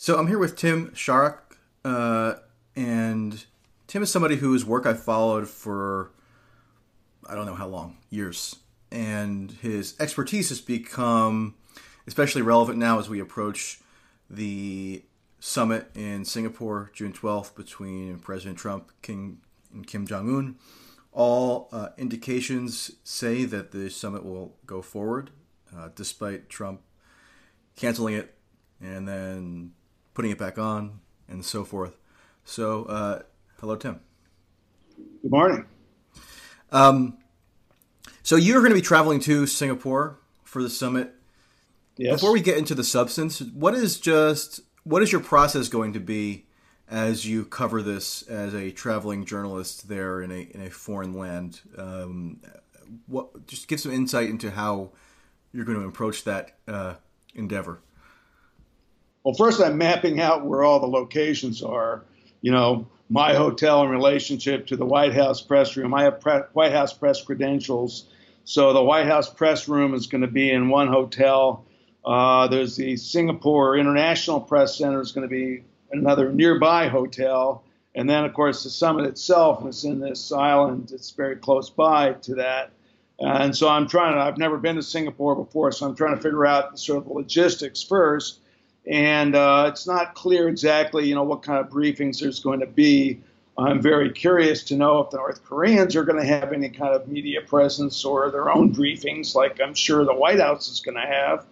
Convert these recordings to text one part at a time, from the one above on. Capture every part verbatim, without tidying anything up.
So I'm here with Tim Shorrock, uh, and Tim is somebody whose work I followed for, I don't know how long, years. And his expertise has become especially relevant now as we approach the summit in Singapore, June twelfth, between President Trump King, and Kim Jong-un. All uh, indications say that the summit will go forward, uh, despite Trump canceling it and then putting it back on and so forth. So, uh, hello, Tim. Good morning. Um, so you're going to be traveling to Singapore for the summit. Yes. Before we get into the substance, what is just what is your process going to be as you cover this as a traveling journalist there in a in a foreign land? Um, what just give some insight into how you're going to approach that uh, endeavor. Well, first I'm mapping out where all the locations are. You know, my hotel in relationship to the White House press room. I have pre- White House press credentials. So the White House press room is going to be in one hotel. Uh, there's the Singapore International Press Center is going to be another nearby hotel. And then, of course, the summit itself is in this island. It's very close by to that. And so I'm trying to, I've never been to Singapore before, so I'm trying to figure out sort of the logistics first. And uh, it's not clear exactly, you know, what kind of briefings there's going to be. I'm very curious to know if the North Koreans are going to have any kind of media presence or their own briefings, like I'm sure the White House is going to have.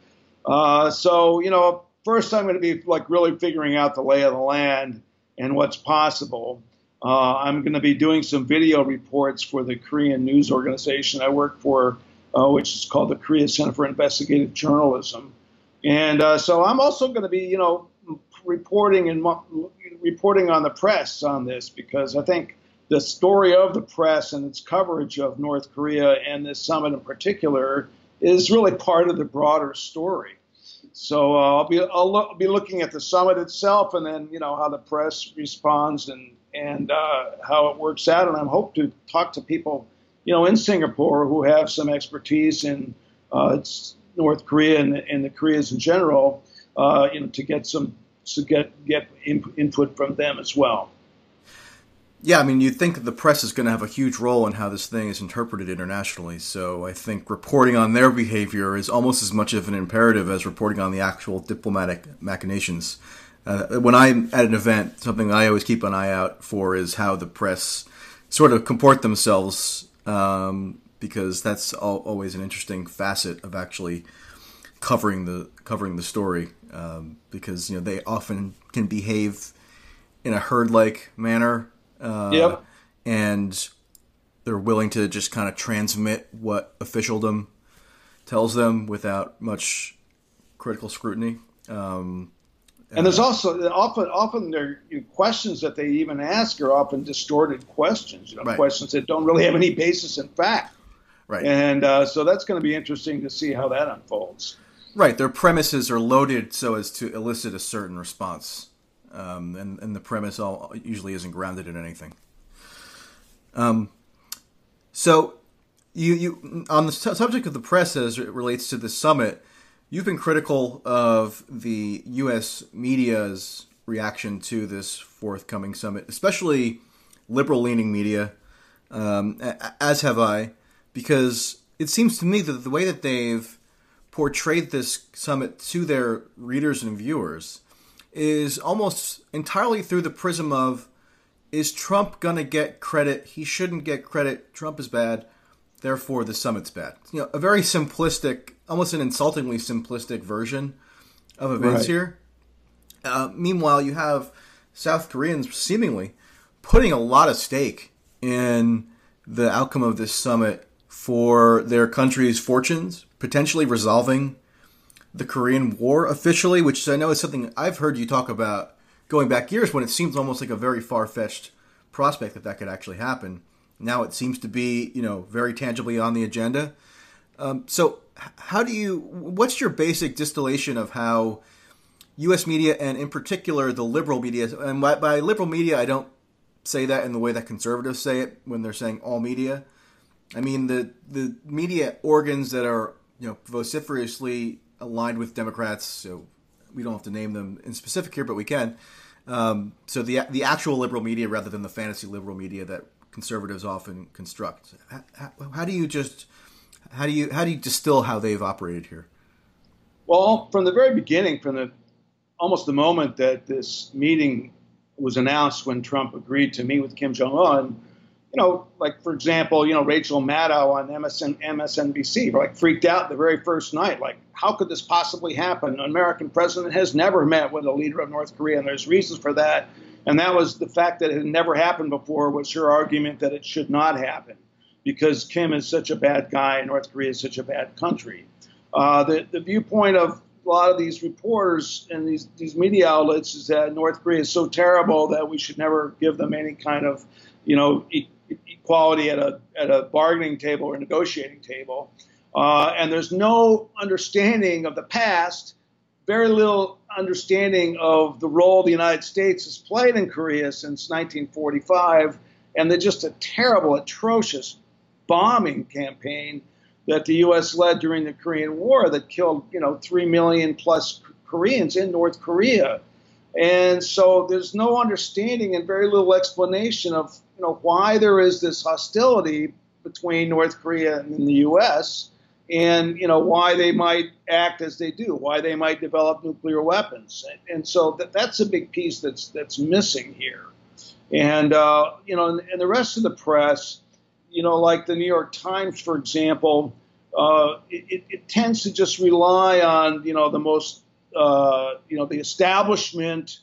Uh, so, you know, first I'm going to be like really figuring out the lay of the land and what's possible. Uh, I'm going to be doing some video reports for the Korean news organization I work for, uh, which is called the Korea Center for Investigative Journalism. And uh, so I'm also going to be, you know, reporting and reporting on the press on this, because I think the story of the press and its coverage of North Korea and this summit in particular is really part of the broader story. So uh, I'll be I'll, lo- I'll be looking at the summit itself, and then, you know, how the press responds and and uh, how it works out. And I'm hope to talk to people, you know, in Singapore who have some expertise in uh, it's, North Korea and, and the Koreas in general, uh, you know, to get some to get get in, input from them as well. Yeah, I mean, you'd think that the press is going to have a huge role in how this thing is interpreted internationally. So I think reporting on their behavior is almost as much of an imperative as reporting on the actual diplomatic machinations. Uh, when I'm at an event, something I always keep an eye out for is how the press sort of comport themselves. Um, because that's always an interesting facet of actually covering the covering the story, um, because, you know, they often can behave in a herd-like manner, uh, yep. and they're willing to just kind of transmit what officialdom tells them without much critical scrutiny. Um, and, and there's also often often there you know, questions that they even ask are often distorted questions, you know, right. questions that don't really have any basis in fact. Right. And uh, so that's going to be interesting to see how that unfolds. Right. Their premises are loaded so as to elicit a certain response. Um, and, and the premise all, usually isn't grounded in anything. Um, so you, you on the su- subject of the press as it relates to the summit, you've been critical of the U S media's reaction to this forthcoming summit, especially liberal-leaning media, um, as have I. Because it seems to me that the way that they've portrayed this summit to their readers and viewers is almost entirely through the prism of, is Trump going to get credit? He shouldn't get credit. Trump is bad. Therefore, the summit's bad. You know, a very simplistic, almost an insultingly simplistic version of events right. here. Uh, meanwhile, you have South Koreans seemingly putting a lot of stake in the outcome of this summit for their country's fortunes, potentially resolving the Korean War officially, which I know is something I've heard you talk about going back years when it seems almost like a very far-fetched prospect that that could actually happen. Now it seems to be, you know, very tangibly on the agenda. Um, so how do you, what's your basic distillation of how U S media and in particular the liberal media, and by, by liberal media I don't say that in the way that conservatives say it when they're saying all media, I mean, the, the media organs that are, you know, vociferously aligned with Democrats, so we don't have to name them in specific here, but we can. Um, so the the actual liberal media rather than the fantasy liberal media that conservatives often construct. How, how do you just how do you how do you distill how they've operated here? Well, from the very beginning, from the almost the moment that this meeting was announced, when Trump agreed to meet with Kim Jong-un, you know, like for example, you know, Rachel Maddow on M S N B C like freaked out the very first night. Like, how could this possibly happen? An American president has never met with a leader of North Korea, and there's reasons for that. And that was the fact that it had never happened before was her argument that it should not happen because Kim is such a bad guy and North Korea is such a bad country. Uh, the, the viewpoint of a lot of these reporters and these, these media outlets is that North Korea is so terrible that we should never give them any kind of, you know, e- equality at a, at a bargaining table or negotiating table. Uh, and there's no understanding of the past, very little understanding of the role the United States has played in Korea since nineteen forty-five, and the just a terrible, atrocious bombing campaign that the U S led during the Korean War that killed, you know, three million plus Koreans in North Korea. And so there's no understanding and very little explanation of, you know, why there is this hostility between North Korea and the U S and, you know, why they might act as they do, why they might develop nuclear weapons. And, and so that, that's a big piece that's that's missing here. And, uh, you know, and, and the rest of the press, you know, like the New York Times, for example, uh, it, it tends to just rely on, you know, the most, uh, you know, the establishment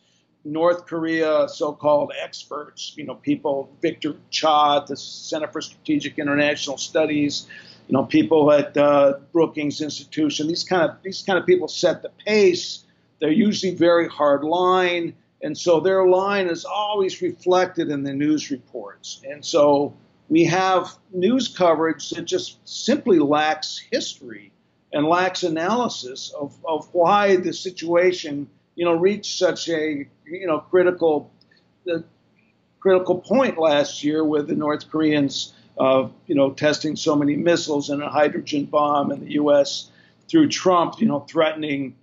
North Korea so-called experts, you know, people, Victor Cha, the Center for Strategic International Studies, you know, people at uh, Brookings Institution. These kind of these kind of people set the pace. They're usually very hard line, and so their line is always reflected in the news reports. And so we have news coverage that just simply lacks history and lacks analysis of, of why the situation, you know, reached such a, you know, critical uh, critical point last year with the North Koreans, uh, you know, testing so many missiles and a hydrogen bomb, and the U S through Trump, you know, threatening,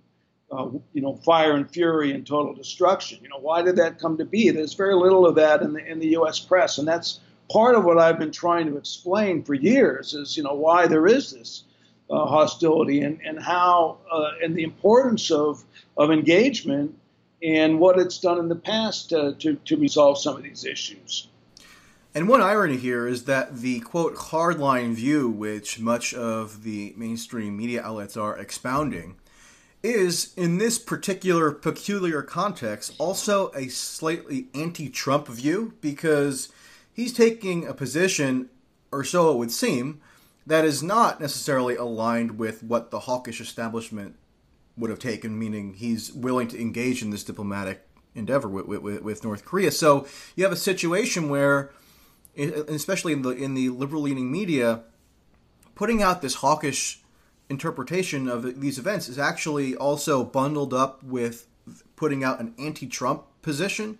uh, you know, fire and fury and total destruction. You know, why did that come to be? There's very little of that in the in the U S press, and that's part of what I've been trying to explain for years is, you know, why there is this uh, hostility and, and how uh, and the importance of of engagement and what it's done in the past to, to, to resolve some of these issues. And one irony here is that the, quote, hardline view, which much of the mainstream media outlets are expounding, is in this particular peculiar context also a slightly anti-Trump view because he's taking a position, or so it would seem, that is not necessarily aligned with what the hawkish establishment would have taken, meaning he's willing to engage in this diplomatic endeavor with, with, with North Korea. So you have a situation where, especially in the in the liberal-leaning media, putting out this hawkish interpretation of these events is actually also bundled up with putting out an anti-Trump position.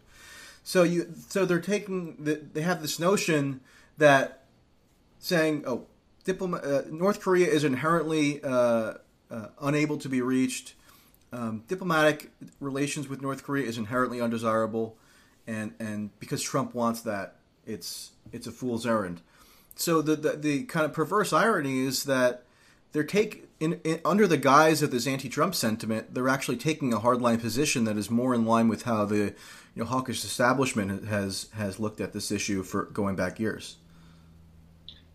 So you, so they're taking, the, they have this notion that saying, oh, diploma, uh, North Korea is inherently uh, uh, unable to be reached. Um, diplomatic relations with North Korea is inherently undesirable, and, and because Trump wants that, it's it's a fool's errand. So the the, the kind of perverse irony is that they're take in, in under the guise of this anti-Trump sentiment, they're actually taking a hardline position that is more in line with how the, you know, hawkish establishment has has looked at this issue for going back years.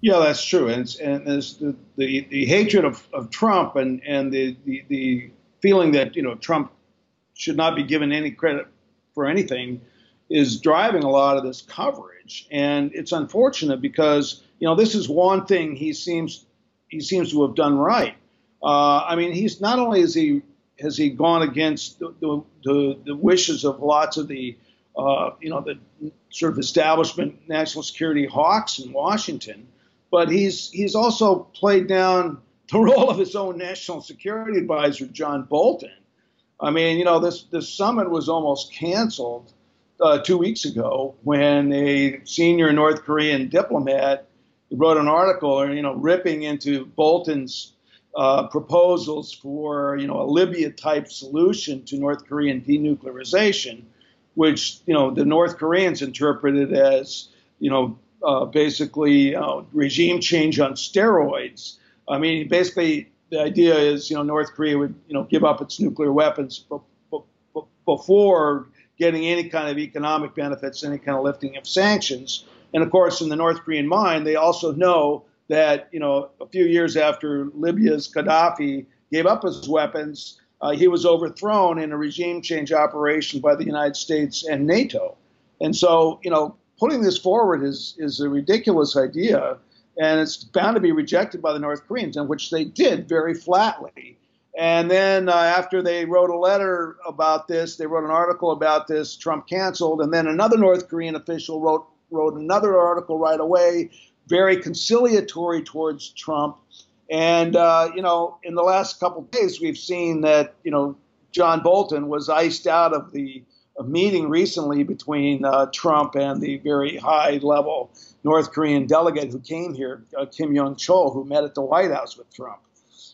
Yeah, that's true. And and there's the, the, the hatred of, of Trump and, and the, the, the feeling that, you know, Trump should not be given any credit for anything is driving a lot of this coverage. And it's unfortunate because, you know, this is one thing he seems he seems to have done right. Uh, I mean, he's not only is he has he gone against the, the, the, the wishes of lots of the, uh, you know, the sort of establishment national security hawks in Washington, but he's he's also played down the role of his own national security advisor, John Bolton. I mean, you know, this, this summit was almost canceled uh, two weeks ago when a senior North Korean diplomat wrote an article, you know, ripping into Bolton's uh, proposals for, you know, a Libya-type solution to North Korean denuclearization, which, you know, the North Koreans interpreted as, you know, uh, basically uh, regime change on steroids. I mean, basically, the idea is, you know, North Korea would, you know, give up its nuclear weapons b- b- before getting any kind of economic benefits, any kind of lifting of sanctions. And, of course, in the North Korean mind, they also know that, you know, a few years after Libya's Gaddafi gave up his weapons, uh, he was overthrown in a regime change operation by the United States and NATO. And so, you know, putting this forward is, is a ridiculous idea, and it's bound to be rejected by the North Koreans, and which they did very flatly. And then uh, after they wrote a letter about this, they wrote an article about this, Trump canceled, and then another North Korean official wrote wrote another article right away, very conciliatory towards Trump. And, uh, you know, in the last couple of days, we've seen that, you know, John Bolton was iced out of the meeting recently between uh, Trump and the very high-level North Korean delegate who came here, uh, Kim Yong Chol, who met at the White House with Trump.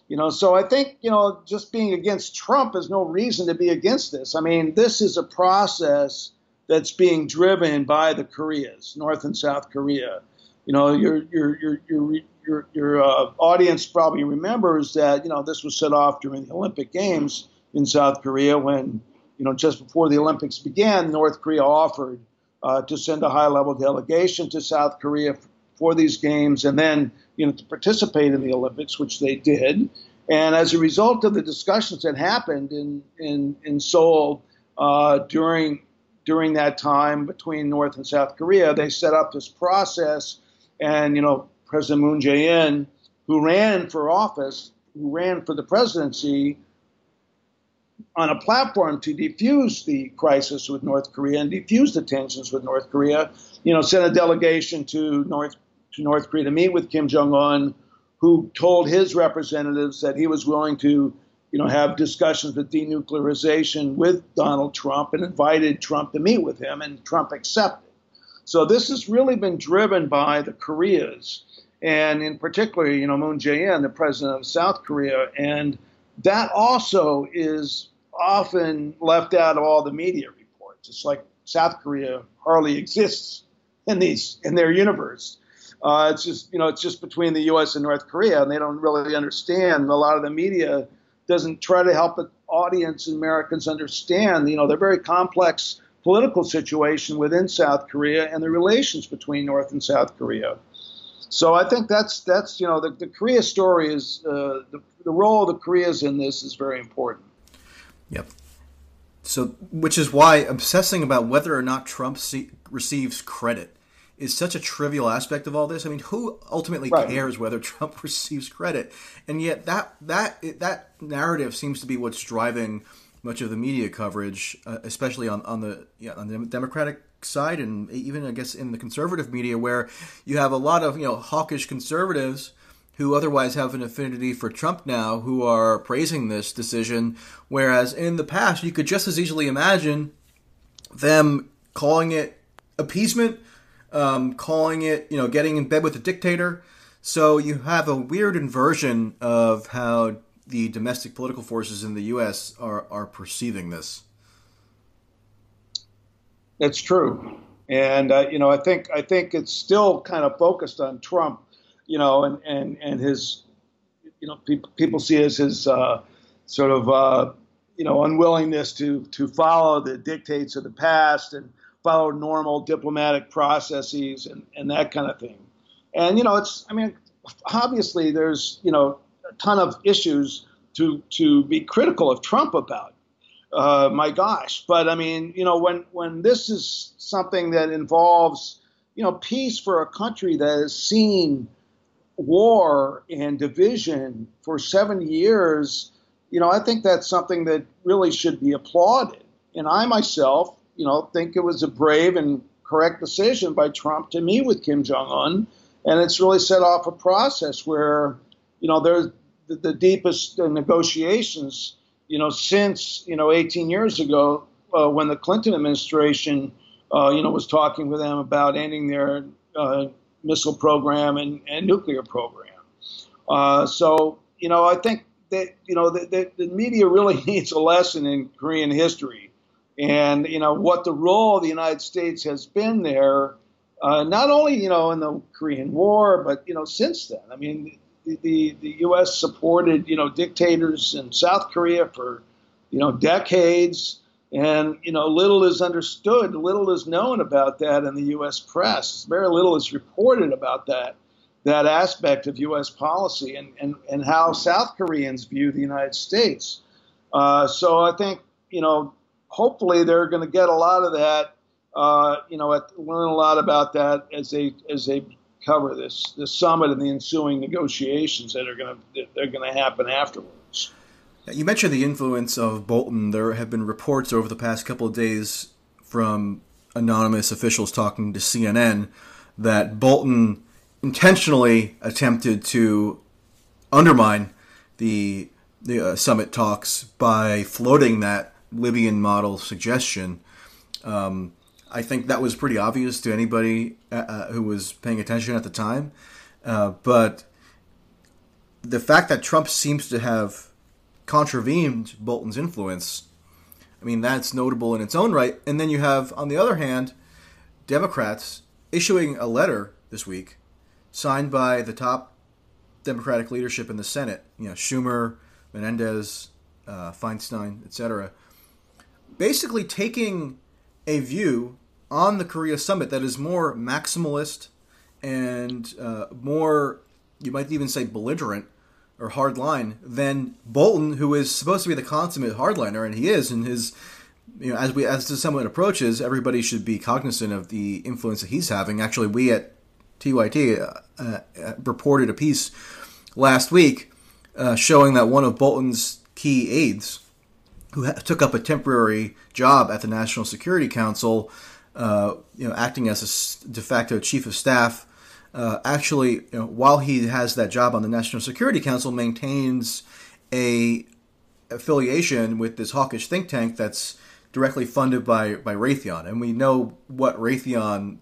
You know, so I think, you know, just being against Trump is no reason to be against this. I mean, this is a process that's being driven by the Koreas, North and South Korea. You know, your your your your your, your uh, audience probably remembers that, you know, this was set off during the Olympic Games in South Korea when, you know, just before the Olympics began, North Korea offered uh, to send a high-level delegation to South Korea f- for these games and then, you know, to participate in the Olympics, which they did. And as a result of the discussions that happened in in in Seoul uh, during during that time between North and South Korea, they set up this process. And, you know, President Moon Jae-in, who ran for office, who ran for the presidency on a platform to defuse the crisis with North Korea and defuse the tensions with North Korea, you know, sent a delegation to North to North Korea to meet with Kim Jong-un, who told his representatives that he was willing to, you know, have discussions with denuclearization with Donald Trump, and invited Trump to meet with him, and Trump accepted. So this has really been driven by the Koreas, and in particular, you know, Moon Jae-in, the president of South Korea, and that also is often left out of all the media reports. It's like South Korea hardly exists in these in their universe. Uh, it's just, you know, it's just between the U S and North Korea, and they don't really understand. A lot of the media doesn't try to help the audience and Americans understand, you know, the very complex political situation within South Korea and the relations between North and South Korea. So I think that's, that's you know, the, the Korea story is, uh, the, the role of the Koreas in this is very important. Yep. So, which is why obsessing about whether or not Trump see, receives credit is such a trivial aspect of all this. I mean, who ultimately right. cares whether Trump receives credit? And yet that, that, that narrative seems to be what's driving much of the media coverage, uh, especially on on the yeah, on the Democratic side, and even I guess in the conservative media, where you have a lot of you know hawkish conservatives who otherwise have an affinity for Trump now, who are praising this decision, whereas in the past you could just as easily imagine them calling it appeasement, um, calling it you know getting in bed with the dictator. So you have a weird inversion of how the domestic political forces in the U S are, are perceiving this. That's true. And, uh, you know, I think, I think it's still kind of focused on Trump, you know, and, and, and his, you know, people, people see as his, uh, sort of, uh, you know, unwillingness to, to follow the dictates of the past and follow normal diplomatic processes and, and that kind of thing. And, you know, it's, I mean, obviously there's, you know, ton of issues to to be critical of Trump about, uh, my gosh. But I mean, you know, when when this is something that involves, you know, peace for a country that has seen war and division for seven years, you know, I think that's something that really should be applauded. And I myself, you know, think it was a brave and correct decision by Trump to meet with Kim Jong-un, and it's really set off a process where, you know, there's the, the deepest negotiations, you know, since, you know, eighteen years ago uh, when the Clinton administration, uh, you know, was talking with them about ending their uh, missile program and, and nuclear program. Uh, so, you know, I think that, you know, the, the, the media really needs a lesson in Korean history and, you know, what the role of the United States has been there, uh, not only, you know, in the Korean War, but, you know, since then. I mean, the, the, the U S supported, you know, dictators in South Korea for, you know, decades. And, you know, little is understood, little is known about that in the U S press. Very little is reported about that, that aspect of U S policy and, and, and how South Koreans view the United States. Uh, so I think, you know, hopefully they're going to get a lot of that, uh, you know, at, learn a lot about that as they as they cover this, this summit and the ensuing negotiations that are going to they're going to happen afterwards. You mentioned the influence of Bolton. There have been reports over the past couple of days from anonymous officials talking to C N N that Bolton intentionally attempted to undermine the, the uh, summit talks by floating that Libyan model suggestion. Um, I think that was pretty obvious to anybody uh, who was paying attention at the time. Uh, but the fact that Trump seems to have contravened Bolton's influence, I mean, that's notable in its own right. And then you have, on the other hand, Democrats issuing a letter this week signed by the top Democratic leadership in the Senate, you know, Schumer, Menendez, uh, Feinstein, et cetera, basically taking a view on the Korea summit that is more maximalist and uh, more, you might even say, belligerent or hardline than Bolton, who is supposed to be the consummate hardliner, and he is. And his, you know, as we as the summit approaches, everybody should be cognizant of the influence that he's having. Actually, we at T Y T uh, uh, reported a piece last week uh, showing that one of Bolton's key aides, who ha- took up a temporary job at the National Security Council, uh, you know, acting as a de facto chief of staff. Uh, actually, you know, while he has that job on the National Security Council, maintains a affiliation with this hawkish think tank that's directly funded by, by Raytheon. And we know what Raytheon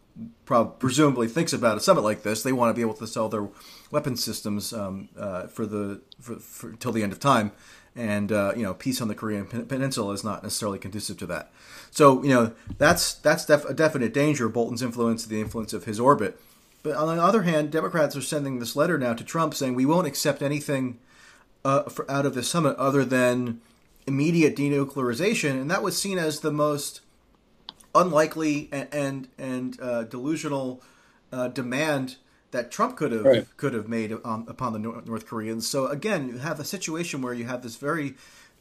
prob- presumably thinks about a summit like this. They want to be able to sell their weapon systems um, uh, for the for, for, till the end of time. And, uh, you know, peace on the Korean Peninsula is not necessarily conducive to that. So, you know, that's, that's def- a definite danger, Bolton's influence, the influence of his orbit. But on the other hand, Democrats are sending this letter now to Trump saying we won't accept anything uh, for, out of this summit other than immediate denuclearization. And that was seen as the most unlikely and and, and uh, delusional uh, demand that Trump could have right. could have made um, upon the North Koreans. So, again, you have a situation where you have this very,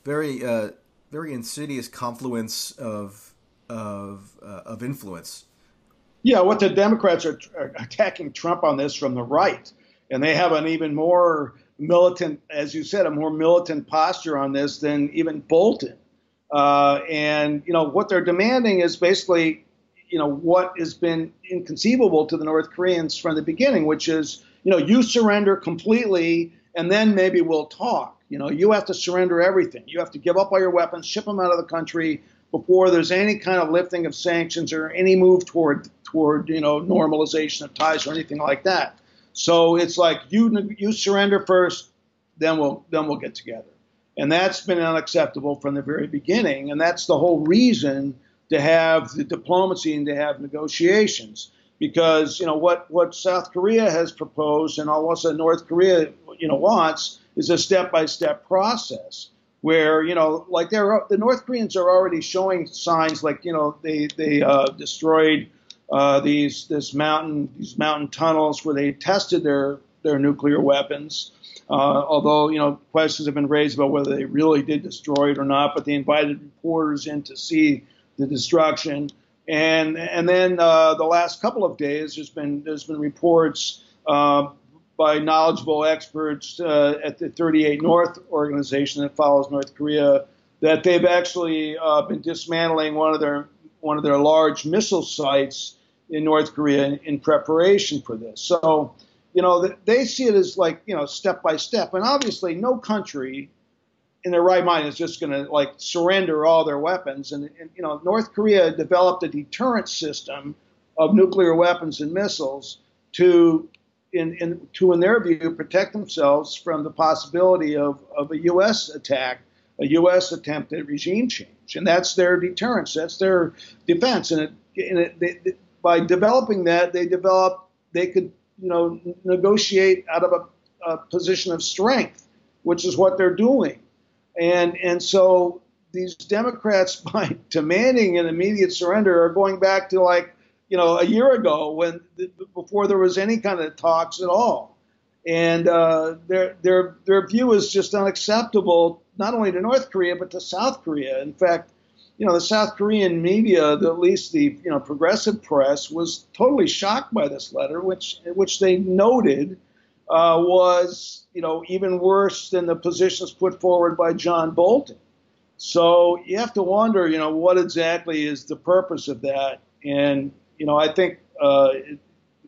very, uh, very insidious confluence of of uh, of influence. Yeah, what the Democrats are, are attacking Trump on this from the right, and they have an even more militant, as you said, a more militant posture on this than even Bolton. Uh, and, you know, what they're demanding is basically, you know, what has been inconceivable to the North Koreans from the beginning, which is, you know, you surrender completely and then maybe we'll talk. You know, you have to surrender everything. You have to give up all your weapons, ship them out of the country before there's any kind of lifting of sanctions or any move toward toward you know normalization of ties or anything like that. So it's like you you surrender first, then we'll then we'll get together, and that's been unacceptable from the very beginning. And that's the whole reason to have the diplomacy and to have negotiations, because you know what what South Korea has proposed and almost North Korea you know wants is a step-by-step process. Where, you know, like they're, the North Koreans are already showing signs like, you know, they they uh, destroyed uh, these this mountain these mountain tunnels where they tested their their nuclear weapons. Uh, although, you know, questions have been raised about whether they really did destroy it or not. But they invited reporters in to see the destruction. And and then uh, the last couple of days, there's been there's been reports Uh, by knowledgeable experts uh, at the thirty-eight North organization that follows North Korea, that they've actually uh, been dismantling one of their one of their large missile sites in North Korea in, in preparation for this. So, you know, th- they see it as like, you know, step by step. And obviously no country in their right mind is just going to like surrender all their weapons. And, and, you know, North Korea developed a deterrent system of nuclear weapons and missiles to in, in, to, in their view, protect themselves from the possibility of, of a U S attack, a U S attempt at regime change. And that's their deterrence. That's their defense. And, it, and it, they, by developing that, they develop, they could, you know, negotiate out of a, a position of strength, which is what they're doing. And, and so these Democrats, by demanding an immediate surrender, are going back to, like, you know, a year ago, when before there was any kind of talks at all. And uh, their, their, their view is just unacceptable, not only to North Korea, but to South Korea. In fact, you know, the South Korean media, the, at least the, you know, progressive press, was totally shocked by this letter, which, which they noted uh, was, you know, even worse than the positions put forward by John Bolton. So you have to wonder, you know, what exactly is the purpose of that? And, you know, I think uh,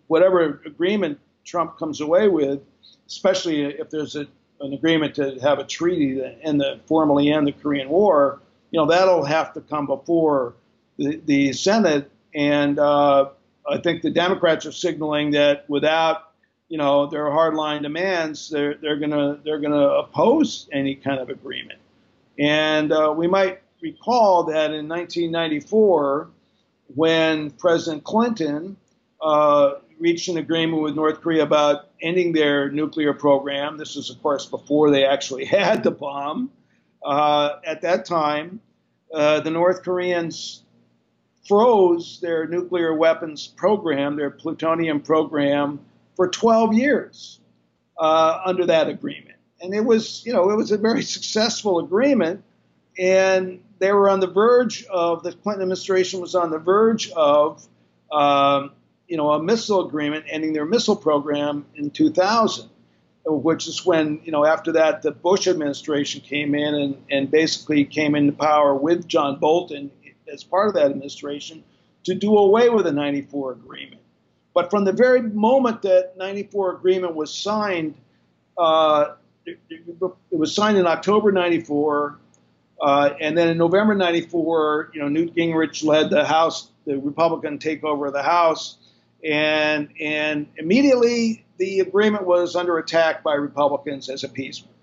whatever agreement Trump comes away with, especially if there's a, an agreement to have a treaty to end the, formally end the Korean War, you know, that'll have to come before the, the Senate. And uh, I think the Democrats are signaling that without, you know, their hardline demands, they're they're gonna they're gonna oppose any kind of agreement. And uh, we might recall that in nineteen ninety-four. When President Clinton uh, reached an agreement with North Korea about ending their nuclear program, this was, of course, before they actually had the bomb. Uh, at that time, uh, the North Koreans froze their nuclear weapons program, their plutonium program, for twelve years uh, under that agreement. And it was, you know, it was a very successful agreement. And they were on the verge of, the Clinton administration was on the verge of, um, you know, a missile agreement, ending their missile program in two thousand, which is when, you know, after that, the Bush administration came in and, and basically came into power with John Bolton as part of that administration to do away with the ninety-four agreement. But from the very moment that ninety-four agreement was signed, uh, it, it was signed in October ninety-four, Uh, and then in November ninety-four, you know, Newt Gingrich led the House, the Republican takeover of the House, and and immediately the agreement was under attack by Republicans as appeasement,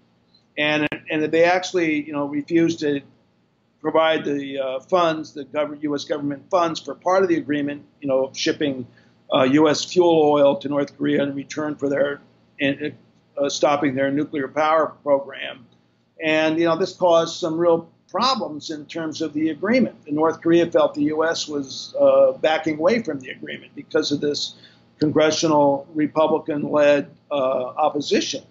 and and they actually, you know, refused to provide the uh, funds, the government, U S government funds for part of the agreement, you know, shipping uh, U S fuel oil to North Korea in return for their and, uh, stopping their nuclear power program. And, you know, this caused some real problems in terms of the agreement. And North Korea felt the U S was uh, backing away from the agreement because of this congressional Republican-led uh, opposition.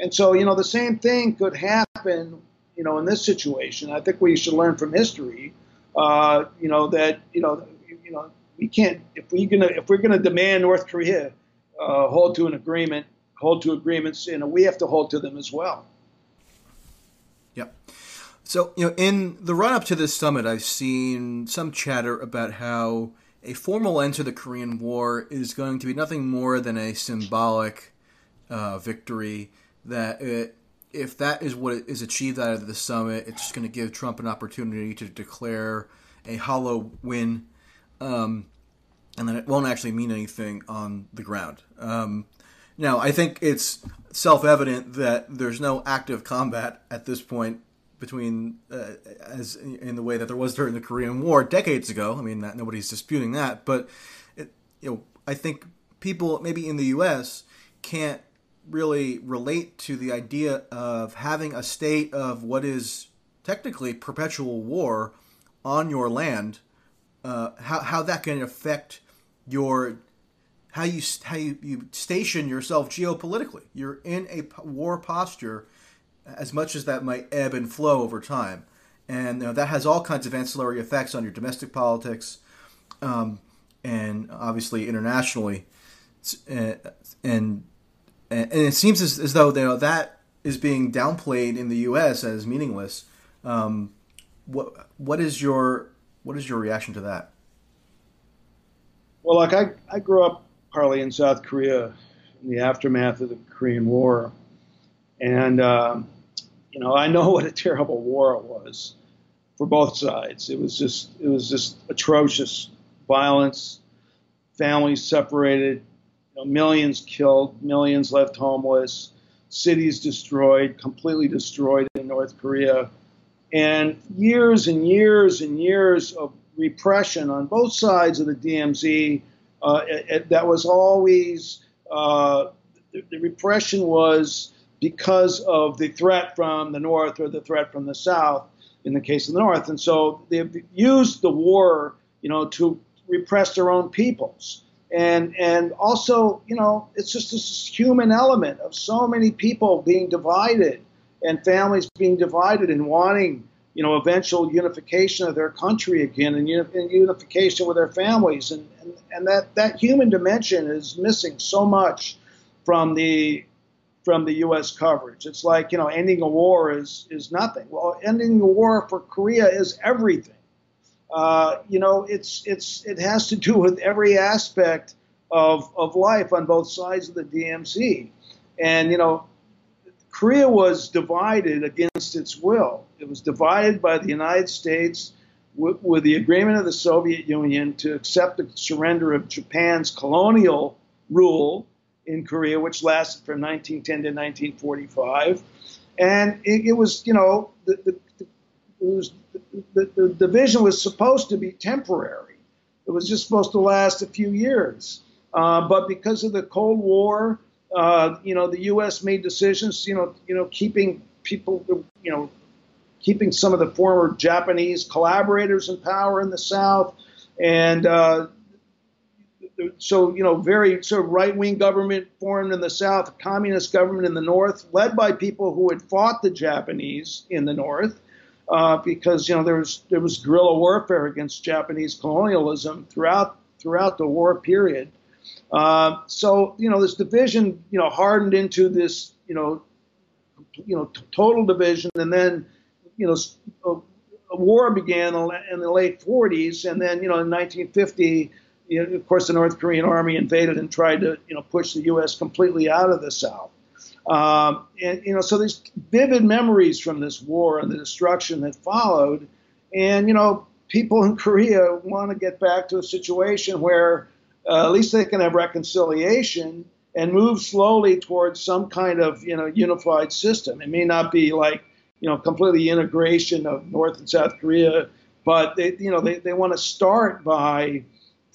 And so, you know, the same thing could happen, you know, in this situation. I think we should learn from history, uh, you know, that, you know, you know, we can't, if we're gonna, if we're gonna demand North Korea uh, hold to an agreement, hold to agreements, you know, we have to hold to them as well. Yep. So, you know, in the run-up to this summit, I've seen some chatter about how a formal end to the Korean War is going to be nothing more than a symbolic uh, victory, that it, if that is what is achieved out of the summit, it's just going to give Trump an opportunity to declare a hollow win, um, and then it won't actually mean anything on the ground. Um Now, I think it's self-evident that there's no active combat at this point between, uh, as in the way that there was during the Korean War decades ago. I mean, that, nobody's disputing that, but it, you know, I think people maybe in the U S can't really relate to the idea of having a state of what is technically perpetual war on your land. Uh, how how that can affect your How you how you, you station yourself geopolitically. You're in a war posture, as much as that might ebb and flow over time, and you know, that has all kinds of ancillary effects on your domestic politics, um, and obviously internationally. And and, and it seems as, as though, you know, that is being downplayed in the U S as meaningless. Um, what what is your what is your reaction to that? Well, like I I grew up partly in South Korea, in the aftermath of the Korean War. And, um, you know, I know what a terrible war it was for both sides. It was just, it was just atrocious violence, families separated, you know, millions killed, millions left homeless, cities destroyed, completely destroyed in North Korea, and years and years and years of repression on both sides of the D M Z. Uh, it, it, that was always, uh, the, the repression was because of the threat from the North or the threat from the South, in the case of the North. And so they used the war, you know, to repress their own peoples. And and also, you know, it's just this human element of so many people being divided and families being divided and wanting, you know, eventual unification of their country again and, and unification with their families. And, and, and that, that human dimension is missing so much from the from the U S coverage. It's like, you know, ending a war is, is nothing. Well, ending the war for Korea is everything. Uh, you know, it's it's it has to do with every aspect of of life on both sides of the D M Z, and you know, Korea was divided against its will. It was divided by the United States w with the agreement of the Soviet Union to accept the surrender of Japan's colonial rule in Korea, which lasted from nineteen ten to nineteen forty-five, and it, it was you know the, the, the It was, the, the division was supposed to be temporary. It was just supposed to last a few years. Uh, but because of the Cold War, uh, you know, the U S made decisions, you know, you know, keeping people, you know, keeping some of the former Japanese collaborators in power in the South. And uh, so, you know, very sort of right-wing government formed in the South, a communist government in the North, led by people who had fought the Japanese in the North. Uh, because you know there was there was guerrilla warfare against Japanese colonialism throughout throughout the war period, uh, so you know this division you know hardened into this you know you know t total division, and then you know a, a war began in the late forties, and then you know in nineteen fifty, you know, of course the North Korean army invaded and tried to you know push the U S completely out of the South. Um, and, you know, so there's vivid memories from this war and the destruction that followed. And, you know, people in Korea want to get back to a situation where uh, at least they can have reconciliation and move slowly towards some kind of, you know, unified system. It may not be like, you know, completely integration of North and South Korea, but, they, you know, they, they want to start by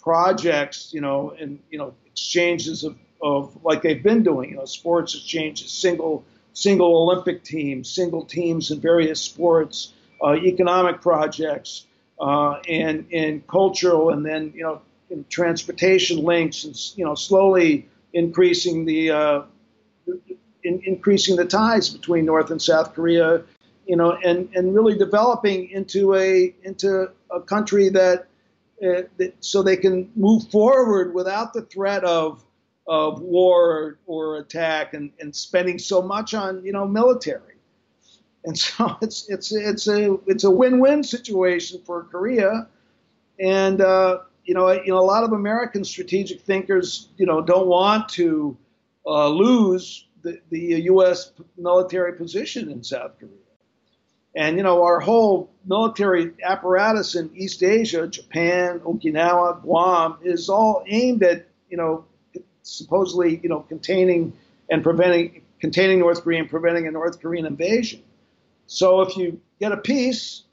projects, you know, and, you know, exchanges of of like they've been doing, you know, sports exchanges, single single Olympic teams, single teams in various sports, uh, economic projects, uh, and and cultural, and then you know, and transportation links, and you know, slowly increasing the uh, in, increasing the ties between North and South Korea, you know, and and really developing into a into a country that, uh, that so they can move forward without the threat of of war or attack, and, and spending so much on you know military. And so it's it's it's a it's a win-win situation for Korea. And uh, you know you know a lot of American strategic thinkers you know don't want to uh, lose the, the U S military position in South Korea. And you know our whole military apparatus in East Asia, Japan, Okinawa, Guam, is all aimed at you know supposedly, you know, containing and preventing, containing North Korea and preventing a North Korean invasion. So if you get a peace,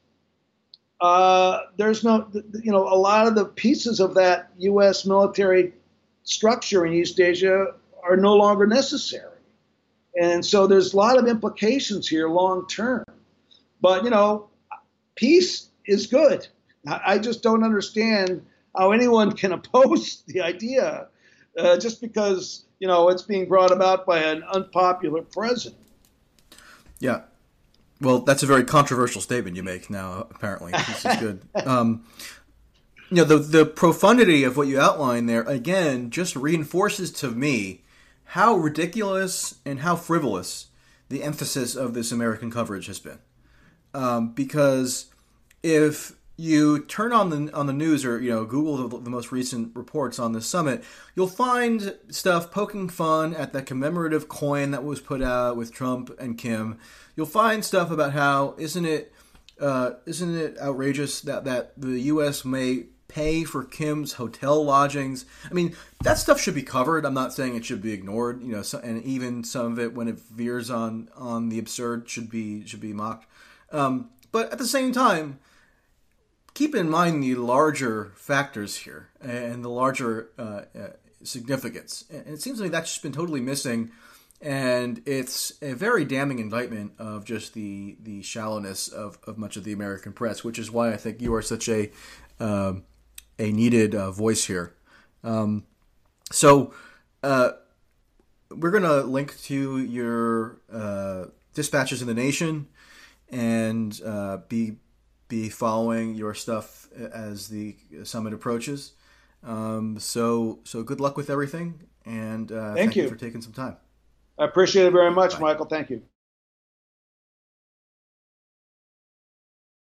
uh, there's no, you know, a lot of the pieces of that U S military structure in East Asia are no longer necessary. And so there's a lot of implications here long term. But, you know, peace is good. I just don't understand how anyone can oppose the idea Uh, just because, you know, it's being brought about by an unpopular president. Yeah. Well, that's a very controversial statement you make now, apparently. This is good. Um, you know, the, the profundity of what you outline there, again, just reinforces to me how ridiculous and how frivolous the emphasis of this American coverage has been. Um, because if you turn on the on the news, or you know Google the, the most recent reports on this summit, you'll find stuff poking fun at the commemorative coin that was put out with Trump and Kim. You'll find stuff about how isn't it uh, isn't it outrageous that that the U S may pay for Kim's hotel lodgings. I mean, that stuff should be covered. I'm not saying it should be ignored, you know, so, and even some of it, when it veers on on the absurd, should be should be mocked. Um, but at the same time, keep in mind the larger factors here and the larger uh, significance. And it seems like that's just been totally missing. And it's a very damning indictment of just the the shallowness of, of much of the American press, which is why I think you are such a uh, a needed uh, voice here. Um, so uh, we're going to link to your uh, dispatches in the Nation and uh, be be following your stuff as the summit approaches. Um, so so good luck with everything, and uh, thank, thank you. you for taking some time. I appreciate it very much, Michael. Thank you.